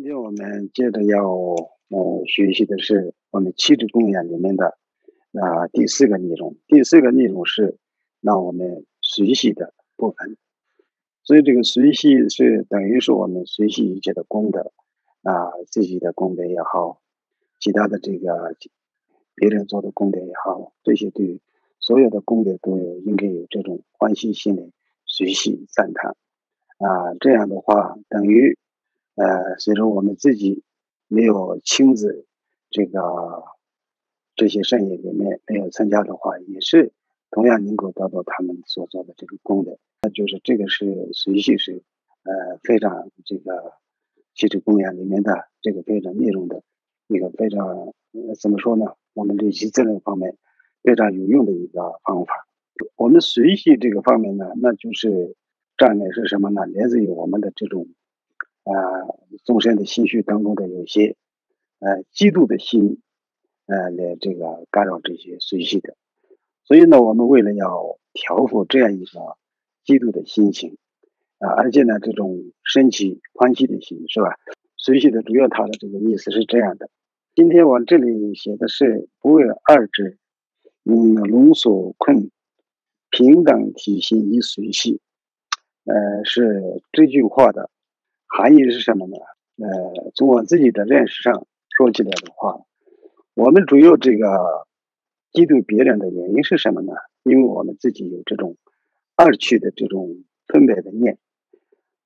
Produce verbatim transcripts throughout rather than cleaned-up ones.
今天我们接着要呃学习的是我们七支供养里面的啊、呃、第四个内容。第四个内容是让我们随喜的部分，所以这个随喜是等于是我们随喜一切的功德啊、呃，自己的功德也好，其他的这个别人做的功德也好，这些对所有的功德都有应该有这种欢喜心的随喜赞叹啊、呃，这样的话等于。呃，所以说我们自己没有亲自这个这些善业里面没有参加的话，也是同样能够得到他们所做的这个功德。那就是这个是随喜是呃非常这个七支供养里面的这个非常内容的一个非常、呃、怎么说呢？我们对其自然方面非常有用的一个方法。我们随喜这个方面呢，那就是障碍是什么呢？来自于我们的这种。啊，众生的心绪当中的有些，呃，嫉妒的心，呃，来这个干扰这些随喜的。所以呢，我们为了要调伏这样一个嫉妒的心情，啊、呃，而且呢，这种升起欢喜的心，是吧？随喜的主要它的这个意思是这样的。今天我这里写的是不为二执，嗯，龙所困，平等体心以随喜，呃，是这句话的。含义是什么呢？呃，从我自己的认识上说起来的话，我们主要这个嫉妒别人的原因是什么呢？因为我们自己有这种二趣的这种分别的念，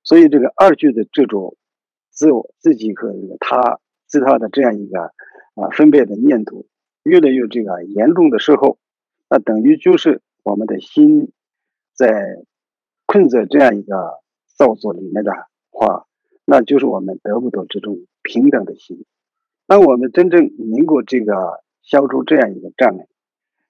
所以这个二趣的这种自我自己和他自他的这样一个啊、呃、分别的念头越来越这个严重的时候，那等于就是我们的心在困在这样一个造作里面的话。那就是我们得不到这种平等的心。当我们真正能够这个消除这样一个障碍，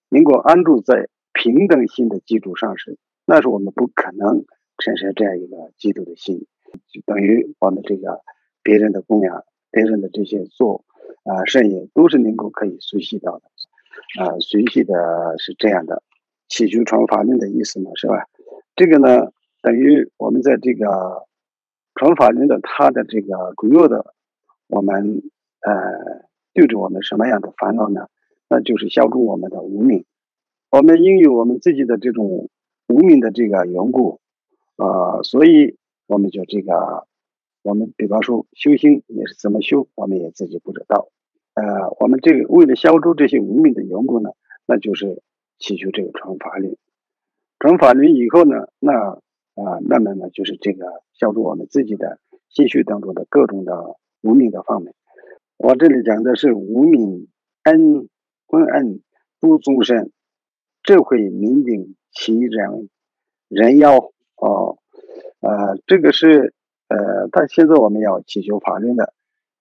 能够安住在平等心的基础上时，那是我们不可能产生这样一个嫉妒的心，就等于我们这个别人的供养、别人的这些做啊善业，都是能够可以随喜到的。啊、呃，随喜的是这样的，祈求传法论的意思呢，是吧？这个呢，等于我们在这个。传法论的它的这个主要的，我们呃对着我们什么样的烦恼呢？那就是消除我们的无明。我们因为我们自己的这种无明的这个缘故，呃，所以我们就这个，我们比方说修行也是怎么修，我们也自己不知道。呃，我们这个为了消除这些无明的缘故呢，那就是祈求这个传法论。传法论以后呢，那。啊、呃，慢慢的就是这个消除我们自己的心绪当中的各种的无明的方面。我这里讲的是无明恩昏暗诸众生，智慧明顶其人人妖哦，呃，这个是呃，但现在我们要祈求法论的，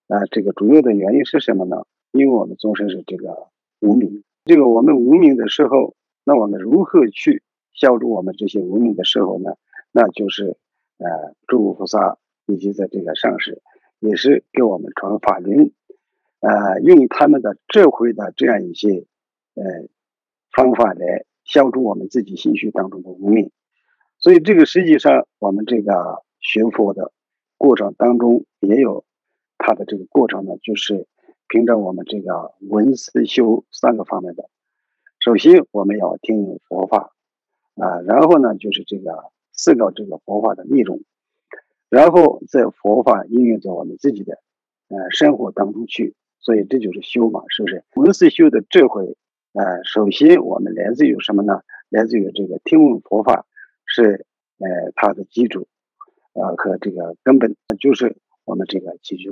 呃，这个主要的原因是什么呢？因为我们众生是这个无明，这个我们无明的时候，那我们如何去消除我们这些无明的时候呢？那就是，呃，诸佛菩萨以及在这个上师，也是给我们传法轮，呃，用他们的智慧的这样一些，呃，方法来消除我们自己心绪当中的无明。所以这个实际上我们这个学佛的过程当中也有它的这个过程呢，就是凭着我们这个闻思修三个方面的。首先我们要听佛法，啊、呃，然后呢就是这个。思考这个佛法的内容，然后在佛法应用在我们自己的呃生活当中去，所以这就是修嘛，是不是？闻思修的智慧，呃，首先我们来自于什么呢？来自于这个听闻佛法是呃它的基础，呃和这个根本就是我们这个祈求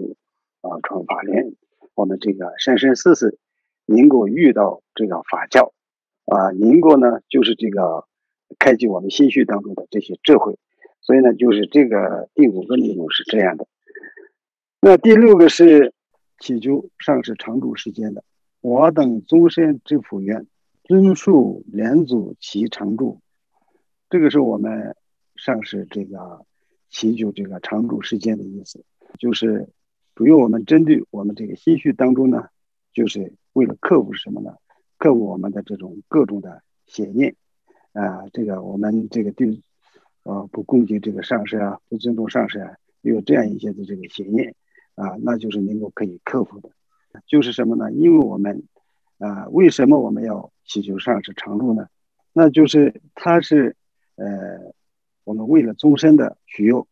啊传法轮，我们这个生生世世能够遇到这个法教，啊、呃，能够呢就是这个。开启我们心绪当中的这些智慧，所以呢，就是这个第五个内容是这样的。那第六个是祈求上师常住世间的，我等众生之福缘，尊述莲祖其常住。这个是我们上师这个祈求这个常住世间的意思，就是主要我们针对我们这个心绪当中呢，就是为了克服什么呢？克服我们的这种各种的邪念。啊，这个我们这个对，呃，不恭敬这个上师啊，不尊重上师啊，有这样一些的这个邪念，啊，那就是能够可以克服的。就是什么呢？因为我们啊，为什么我们要祈求上师常住呢？那就是它是呃，我们为了终身的许佑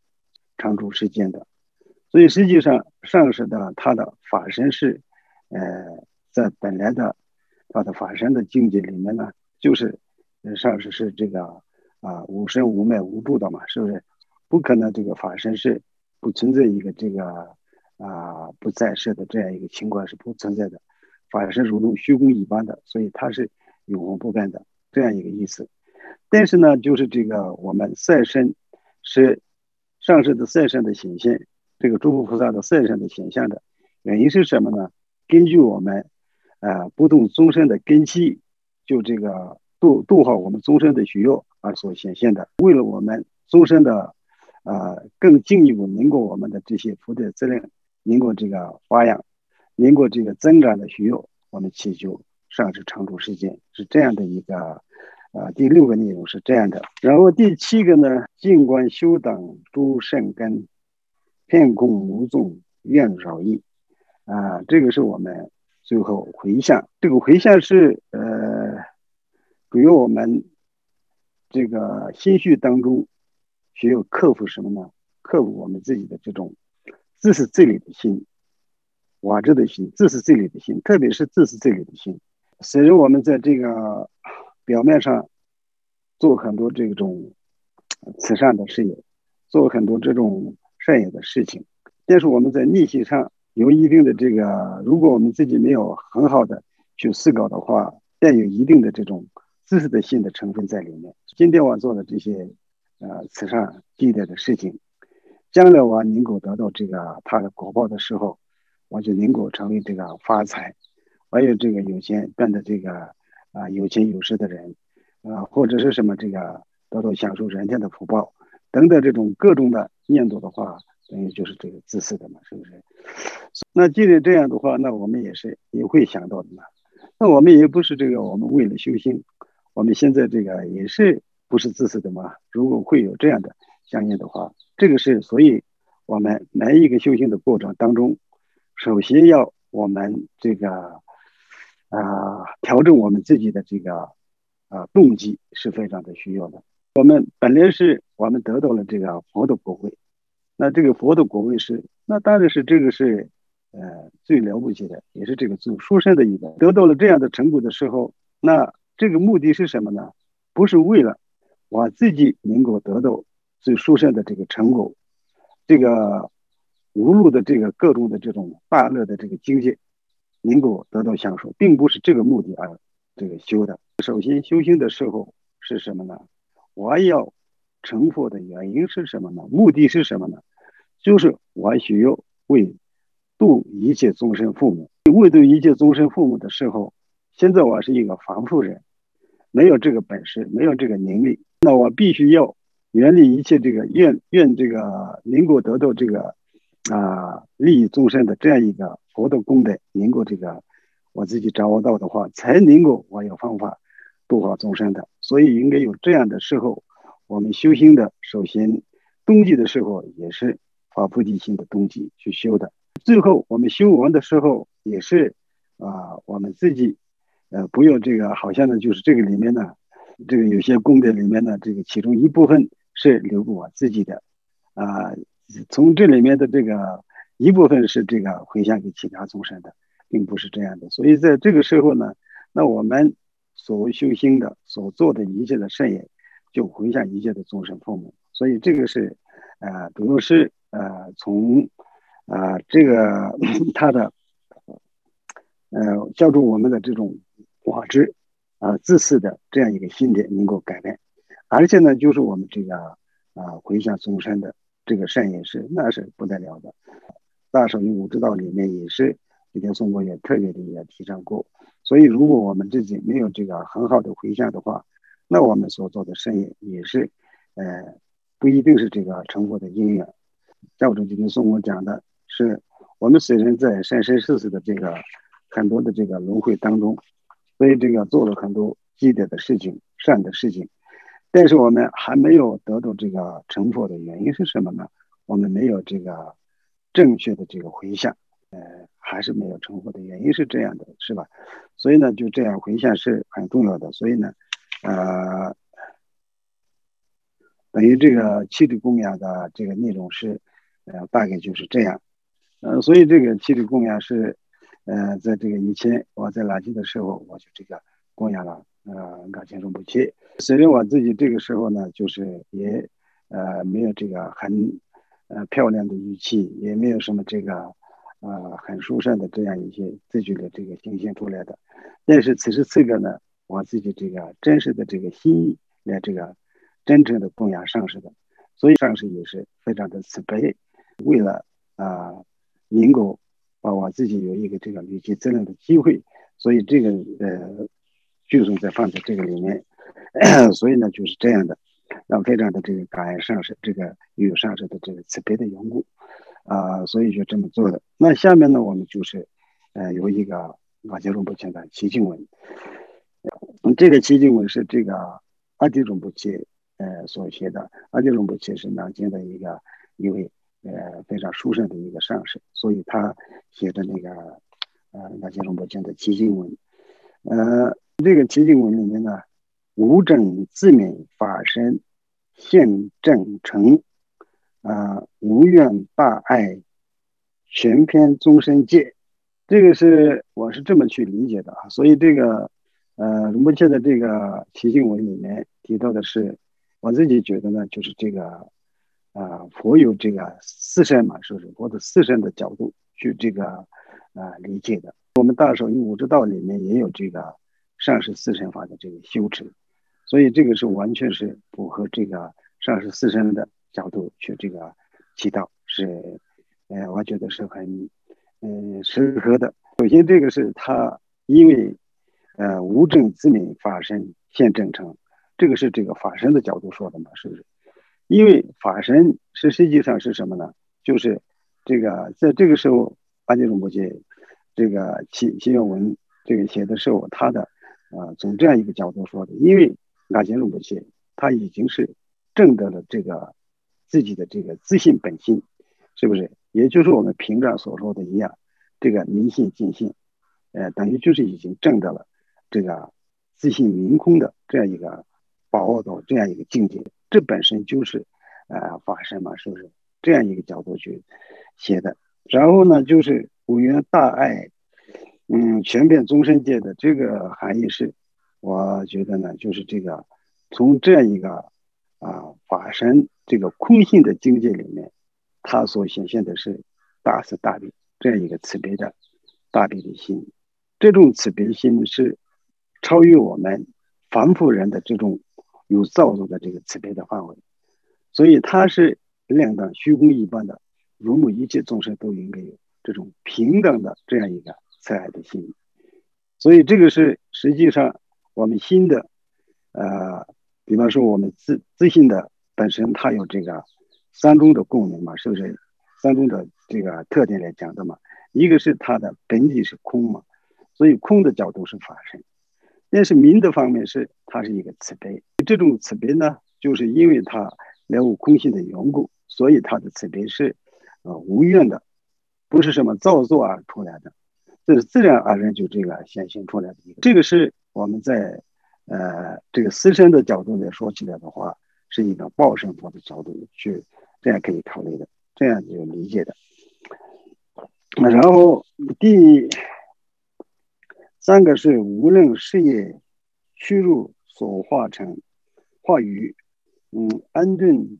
常住世间的。所以实际上上师的他的法身是呃，在本来的他的法身的境界里面呢，就是上师是这个啊无生无灭无住的嘛，是不是？不可能这个法身是不存在一个这个啊不在世的这样一个情况是不存在的，法身如同虚空一般的，所以它是永恒不变的这样一个意思。但是呢，就是这个我们赛身是上师的赛身的显现，这个诸佛菩萨的赛身的显现的原因是什么呢？根据我们呃不同众生的根基，就这个度度化我们众生的需要而所显现的，为了我们众生的呃，更进一步能够我们的这些福德资粮能够这个发扬，能够这个增长的需要，我们祈求上师常住世间，是这样的一个呃，第六个内容是这样的。然后第七个呢，静观修等诸善根，遍空无踪，愿少益啊，这个是我们最后回向。这个回向是呃，主要我们这个心绪当中需要克服什么呢？克服我们自己的这种自私自利的心、我执的心、自私自利的心，特别是自私自利的心，使得我们在这个表面上做很多这种慈善的事业，做很多这种善业的事情，但是我们在内心上有一定的这个，如果我们自己没有很好的去思考的话，带有一定的这种自私的心的成分在里面。今天我做的这些呃，慈善积德的事情，将来我能够得到这个他的果报的时候，我就能够成为这个发财，还有这个有钱变得这个啊、呃、有钱有势的人，啊、呃、或者是什么这个得到享受人间的福报等等，这种各种的念头的话，等于就是这个自私的嘛，是不是？那既然这样的话，那我们也是也会想到的嘛。那我们也不是这个，我们为了修行，我们现在这个也是。不是自私的吗？如果会有这样的相应的话，这个是所以我们每一个修行的过程当中，首先要我们这个啊、呃、调整我们自己的这个啊、呃、动机是非常的需要的。我们本来是我们得到了这个佛的果位，那这个佛的果位是那当然是这个是呃最了不起的，也是这个最殊胜的一个。得到了这样的成果的时候，那这个目的是什么呢？不是为了我自己能够得到最殊胜的这个成果，这个无路的这个各种的这种大乐的这个境界能够得到享受，并不是这个目的而这个修的。首先修行的时候是什么呢？我要成佛的原因是什么呢？目的是什么呢？就是我需要为度一切众生父母。为度一切众生父母的时候，现在我是一个凡夫人，没有这个本事，没有这个能力，那我必须要远离一切这个愿愿这个能够得到这个啊、呃、利益众生的这样一个佛的功德，能够这个我自己掌握到的话，才能够我有方法度化众生的。所以应该有这样的时候，我们修行的首先动机的时候，也是发菩提心的动机去修的。最后我们修完的时候，也是啊、呃、我们自己呃不用这个好像呢，就是这个里面呢。这个有些功德里面呢，这个其中一部分是留给我自己的，啊、呃，从这里面的这个一部分是这个回向给其他众生的，并不是这样的。所以在这个时候呢，那我们所修行的、所做的一切的善业，就回向一切的众生父母。所以这个是，呃，比如是呃，从啊、呃、这个他的呃消除我们的这种我执。啊，自私的这样一个心点能够改变，而且呢，就是我们这个啊回向众生的这个善也是那是不得了的。大乘五之道里面也是，以前宋国也特别的也提倡过。所以，如果我们自己没有这个很好的回向的话，那我们所做的善业也是，呃，不一定是这个成佛的因缘。教主就跟宋国讲的是，我们虽然在生生世世的这个很多的这个轮回当中。所以这个做了很多积德的事情、善的事情，但是我们还没有得到这个成佛的原因是什么呢？我们没有这个正确的这个回向，呃，还是没有成佛的原因是这样的，是吧？所以呢，就这样回向是很重要的。所以呢，呃，等于这个七度供养的这个内容是，呃，大概就是这样。呃，所以这个七度供养是，呃，在这个以前我在南京的时候，我就这个供养了呃感情中不切。虽然我自己这个时候呢，就是也呃没有这个很。呃，漂亮的语气，也没有什么这个，呃，很舒善的这样一些自己的这个形象出来的。但是此时此刻呢，我自己这个真实的这个心意来这个真正的供养上师的，所以上师也是非常的慈悲，为了啊、呃、能够把我自己有一个这个履行责任的机会，所以这个呃聚众在放在这个里面，所以呢就是这样的。那非常的这个感恩上师，这个与上师的这个慈悲的缘故，啊、呃，所以就这么做的。那下面呢，我们就是，呃，有一个阿底rumpuche前的祈经文，这个祈经文是这个阿底rumpuche呃所写的。阿底rumpuche是南京的一个一位呃非常殊胜的一个上师，所以他写的那个呃阿底rumpuche前的祈经文，呃，这个祈经文里面呢。无证自悯法身现正成，啊、呃，无怨大爱全篇终身戒，这个是我是这么去理解的啊。所以这个呃rumpuche前的这个祈经文里面提到的是，我自己觉得呢，就是这个啊、呃、佛有这个四圣嘛，是不是？佛的四圣的角度去这个啊、呃、理解的。我们大手印五之道里面也有这个上师四圣法的这个修持。所以这个是完全是符合这个上师四圣的角度去这个祈祷，是，呃，我觉得是很，嗯、呃，适合的。首先，这个是他因为，呃，无证自悯法身现正成，这个是这个法身的角度说的嘛，是不是？因为法身是实际上是什么呢？就是这个在这个时候，阿底rumpuche前这个祈祈愿文这个写的时候，他的啊、呃、从这样一个角度说的，因为。阿底rumpuche前他已经是证得了这个自己的这个自信本性，是不是？也就是我们平常所说的一样，这个明性净性，呃，等于就是已经证得了这个自信明空的这样一个把握到这样一个境界，这本身就是呃法身嘛，是不是？这样一个角度去写的。然后呢，就是无缘大爱，嗯，全遍终身戒的这个含义是。我觉得呢，就是这个，从这样一个啊法身这个空性的境界里面，它所显现的是大慈大悲这样一个慈悲的大悲的心，这种慈悲心是超越我们凡夫人的这种有造作的这个慈悲的范围，所以它是量等虚空一般的，如母一切众生都应该有这种平等的这样一个慈爱的心，所以这个是实际上。我们心的，呃，比方说我们自自信的本身，它有这个三种的功能嘛，是不是？三种的这个特点来讲的嘛，一个是它的本体是空嘛，所以空的角度是法身，但是明的方面是它是一个慈悲，这种慈悲呢，就是因为它了悟空性的缘故，所以它的慈悲是呃无愿的，不是什么造作而出来的，这是自然而然就这个显现出来的一个，这个是。我们在呃这个四圣的角度来说起来的话，是一个报身佛的角度去这样可以考虑的，这样就理解的。然后第三个是无论事业屈辱所化成话语，嗯，安顿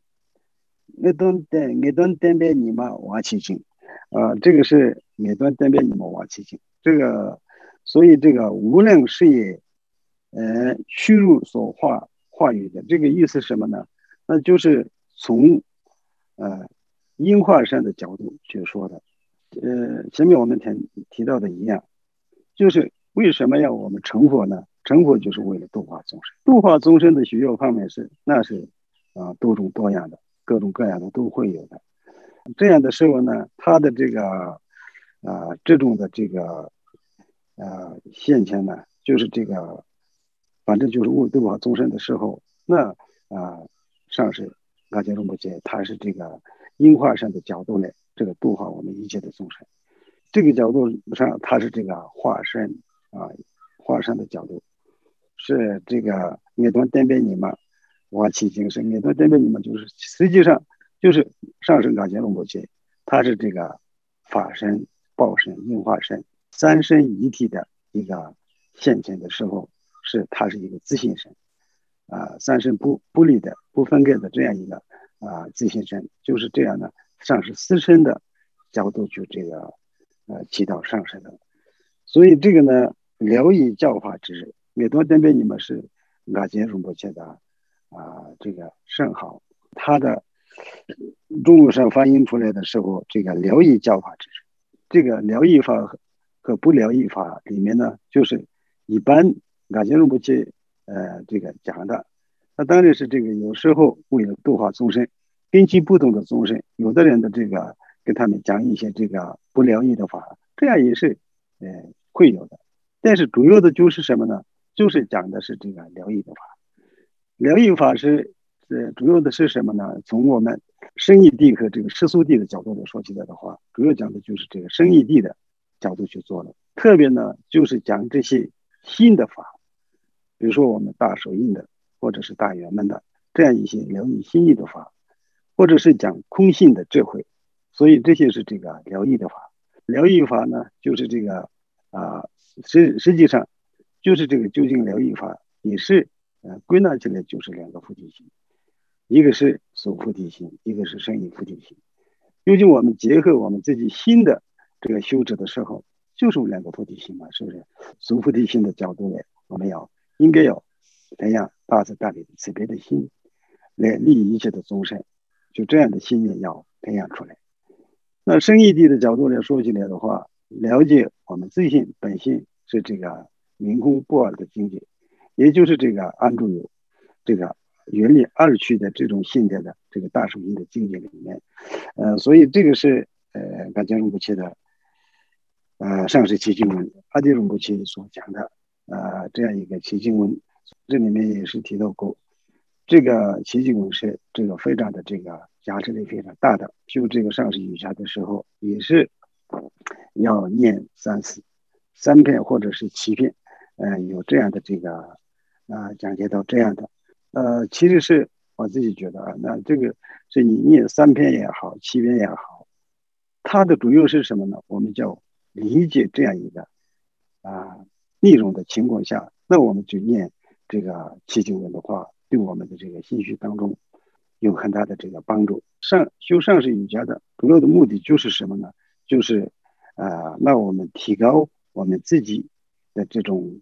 那段等那段等别你们瓦起经，啊，这个是那段等别你们瓦起经，这个所以这个无论事业。呃，屈辱所化话语的这个意思是什么呢？那就是从呃因化上的角度去说的。呃，前面我们提提到的一样，就是为什么要我们成佛呢？成佛就是为了度化众生。度化众生的需要方面是，那是啊、呃、多种多样的，各种各样的都会有的。这样的时候呢，他的这个啊、呃、这种的这个呃现前呢，就是这个。反正就是悟度化众生的时候，那啊、呃，上师阿底rumpuche前他是这个因化身的角度来这个度化我们一切的众生。这个角度上，它是这个化身啊，化身的角度是这个灭端颠变你们，瓦器精神灭端颠变你们，就是实际上就是上升岗前龙母界，它是这个法身、报身、应化身三身一体的一个现前的时候，是它是一个自性身。啊，三身不不离的、不分割的这样一个啊自性身，就是这样的上师四身的角度去这个呃起到上身的，所以这个呢，疗以教法之日，灭端颠变你们是噶杰仁波切的啊这个甚好，他的中文上翻译出来的时候，这个疗以教法之日，这个疗以法和不疗以法里面呢，就是一般噶杰仁波切。呃，这个讲的，那当然是这个有时候为了度化众生，根据不同的众生，有的人的这个跟他们讲一些这个不疗愈的法，这样也是呃会有的。但是主要的就是什么呢？就是讲的是这个疗愈的法。疗愈法是呃主要的是什么呢？从我们生意地和这个世俗地的角度来说起来的话，主要讲的就是这个生意地的角度去做的。特别呢，就是讲这些新的法。比如说我们大手印的，或者是大圆满的，这样一些疗愈心意的法，或者是讲空性的智慧，所以这些是这个疗愈的法。疗愈法呢，就是这个啊，实实际上就是这个究竟疗愈法，也是呃归纳起来就是两个菩提心，一个是手菩提心，一个是身意菩提心。究竟我们结合我们自己新的这个修持的时候，就是两个菩提心嘛，是不是？手菩提心的角度呢，我们要。应该要培养大慈大悲的慈悲的心，来利益一切的众生，就这样的心念要培养出来。那生意地的角度来说起来的话，了解我们自性本性是这个明空不二的境界，也就是这个安住有这个原理二趣的这种性质的这个大手印的境界里面，呃，所以这个是呃噶杰仁波切的呃上师奇经文阿底仁波切所讲的。呃，这样一个奇经文，这里面也是提到过，这个奇经文是这个非常的这个价值力非常大的。修这个上师瑜伽的时候，也是要念三四三遍或者是七遍，呃，有这样的这个啊、呃、讲解到这样的，呃，其实是我自己觉得啊，那这个是你念三遍也好，七遍也好，它的主要是什么呢？我们叫理解这样一个啊。呃内容的情况下，那我们就念这个奇经文的话，对我们的这个心绪当中有很大的这个帮助。上修上师瑜伽的主要的目的就是什么呢？就是呃，让我们提高我们自己的这种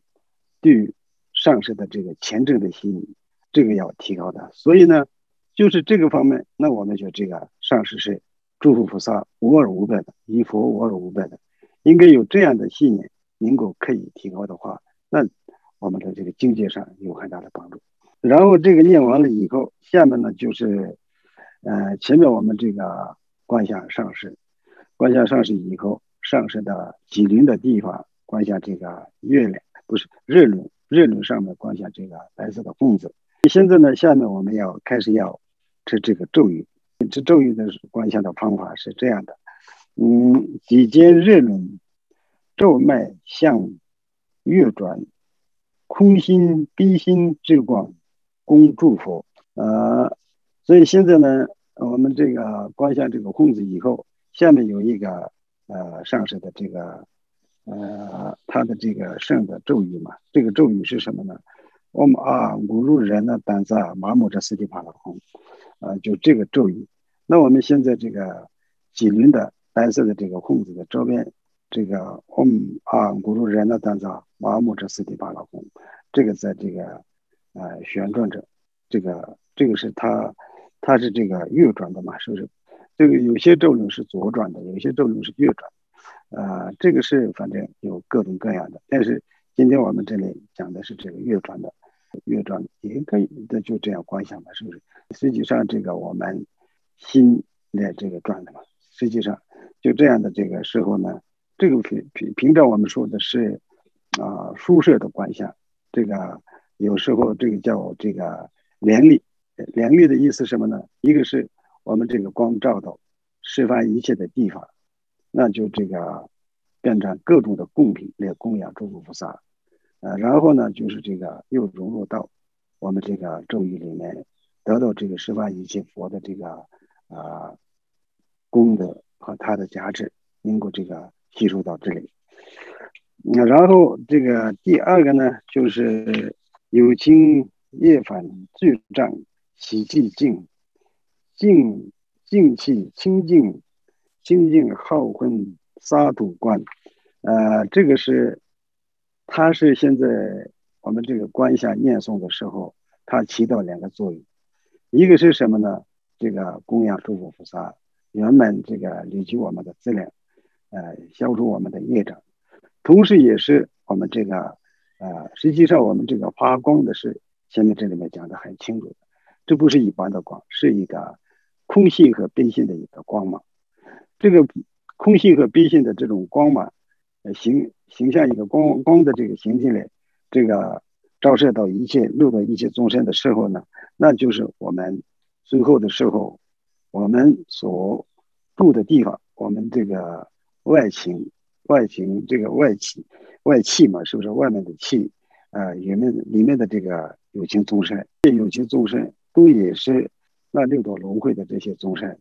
对上师的这个虔诚的心理，这个要提高的。所以呢，就是这个方面，那我们就这个上师是诸佛菩萨无二无别的，一佛无二无别的，应该有这样的信念。能够可以提高的话，那我们的这个境界上有很大的帮助。然后这个念完了以后，下面呢就是呃前面我们这个观想上师，观想上师以后，上师的几轮的地方观想这个月亮，不是日轮，日轮上面观想这个白色的凤子。现在呢，下面我们要开始要持这个咒语，持咒语的观想的方法是这样的，嗯，几间日轮。咒脉向月转，空心悲心至广恭祝佛。呃，所以现在呢，我们这个观想这个空子以后，下面有一个呃上师的这个呃他的这个圣的咒语嘛。这个咒语是什么呢？我们啊五入人呢胆子麻木着斯蒂帕拉空，呃，就这个咒语。那我们现在这个几轮的白色的这个空子的周边。这个我们啊，古如人的单子麻木着四体八拉空，这个在这个呃旋转着，这个这个是它，它是这个右转的嘛，是不是？这个有些咒轮是左转的，有些咒轮是右转，呃，这个是反正有各种各样的。但是今天我们这里讲的是这个右转的，右转也可以的，就这样观想嘛，是不是？实际上这个我们心来这个转的嘛，实际上就这样的这个时候呢。这个平平平常我们说的是，啊、呃，疏舍的观想，这个有时候这个叫这个联力，联力的意思什么呢？一个是我们这个光照到示范一切的地方，那就这个变成各种的贡品来供养诸佛菩萨，呃，然后呢，就是这个又融入到我们这个咒语里面，得到这个十方一切佛的这个啊功德和他的加持，能够这个吸收到这里。嗯、然后这个第二个呢，就是有情业返罪障，习寂静，静静气清净，清净浩昏沙土观。呃，这个是，它是现在我们这个观想念诵的时候，它起到两个作用，一个是什么呢？这个供养诸佛菩萨，原本这个累积我们的资粮，呃，消除我们的业障，同时也是我们这个，呃，实际上我们这个发光的是，现在这里面讲的很清楚的，这不是一般的光，是一个空性和悲性的一个光芒。这个空性和悲性的这种光芒，呃，形形象一个光光的这个形体嘞。这个照射到一切六道一切众生的时候呢，那就是我们最后的时候，我们所住的地方，我们这个外形外形这个外气外气嘛，是不是外面的气啊、呃？里面里面的这个有情众生，这有情众生都也是那六道轮回的这些众生，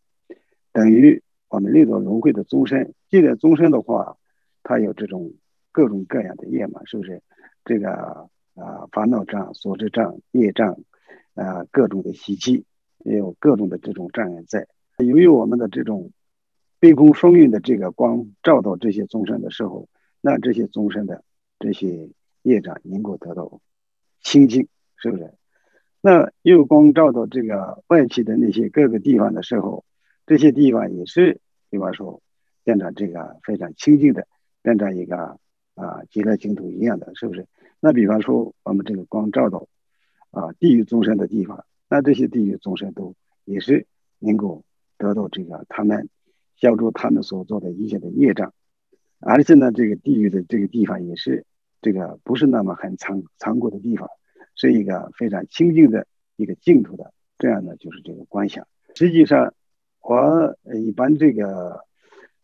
等于我们六道轮回的众生。既然众生的话，它有这种各种各样的业嘛，是不是？这个啊、呃，烦恼障、所知障、业障，啊、呃，各种的习气，也有各种的这种障碍在。由于我们的这种悲空双运的这个光照到这些众生的时候，那这些众生的这些业障能够得到清净，是不是？那又光照到这个外界的那些各个地方的时候，这些地方也是，比方说变成这个非常清净的，变成一个。啊，极乐净土一样的，是不是？那比方说，我们这个光照到啊地狱众生的地方，那这些地狱众生都也是能够得到这个他们消除他们所做的一切的业障，而且呢，这个地狱的这个地方也是这个不是那么很残残酷的地方，是一个非常清净的一个净土的，这样呢就是这个观想。实际上，我一般这个。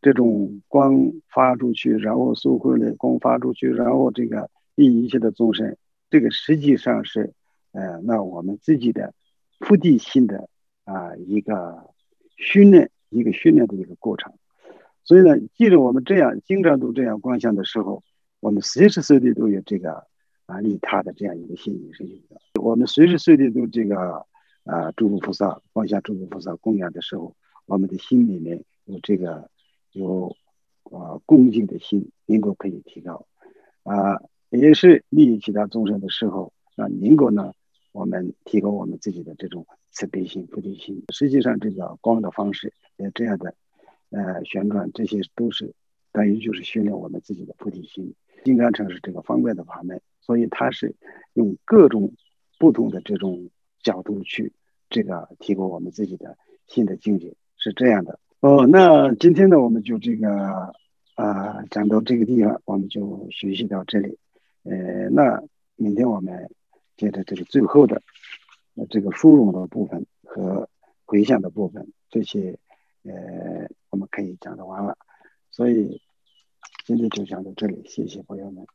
这种光发出去，然后收回来，光发出去，然后这个利益一切的众生，这个实际上是，呃，那我们自己的菩提心的啊、呃、一个训练，一个训练的一个过程。所以呢，记着我们这样经常都这样观想的时候，我们随时随地都有这个啊利他的这样一个心理是有的。我们随时随地都这个啊诸佛菩萨观想诸佛菩萨供养的时候，我们的心里面有这个。有啊恭敬的心，能够可以提高啊，也是利益其他众生的时候，那能够呢，我们提高我们自己的这种慈悲心、菩提心。实际上，这个光的方式也这样的，呃，旋转这些都是等于就是训练我们自己的菩提心。金刚乘是这个方面的法门，所以它是用各种不同的这种角度去这个提高我们自己的新的境界，是这样的。哦，那今天呢，我们就这个啊、呃、讲到这个地方，我们就学习到这里。呃，那明天我们接着这个最后的、呃、这个殊荣的部分和回向的部分，这些呃我们可以讲得完了。所以今天就讲到这里，谢谢朋友们。